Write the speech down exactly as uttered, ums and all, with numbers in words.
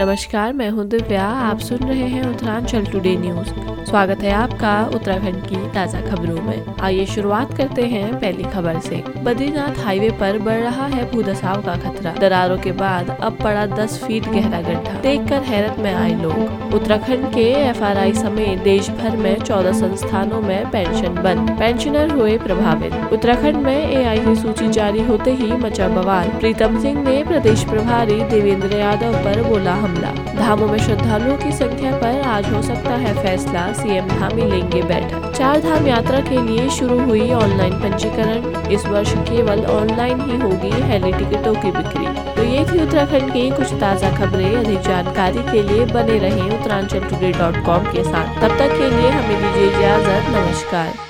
नमस्कार, मैं हूं दिव्या। आप सुन रहे हैं उत्तरांचल टुडे न्यूज। स्वागत है आपका उत्तराखंड की ताज़ा खबरों में। आइए शुरुआत करते हैं पहली खबर से। बद्रीनाथ हाईवे पर बढ़ रहा है भूदसाव का खतरा। दरारों के बाद अब पड़ा दस फीट गहरा गड्ढा, देखकर हैरत में आए लोग। उत्तराखंड के एफ आर आई समेत देश भर में चौदह संस्थानों में पेंशन बंद, पेंशनर हुए प्रभावित। उत्तराखंड में ए आई की सूची जारी होते ही मचा बवाल। प्रीतम सिंह ने प्रदेश प्रभारी देवेंद्र यादव पर बोला हमला। धामों में श्रद्धालुओं की संख्या पर आज हो सकता है फैसला, सीएम धामी लेंगे बैठक। चार धाम यात्रा के लिए शुरू हुई ऑनलाइन पंजीकरण। इस वर्ष केवल ऑनलाइन ही होगी हेली टिकटों की बिक्री। तो ये थी उत्तराखंड की कुछ ताज़ा खबरें। अधिक जानकारी के लिए बने रहे उत्तरांचल टूडे डॉट कॉम के साथ। तब तक के लिए हमें दीजिए इजाजत। नमस्कार।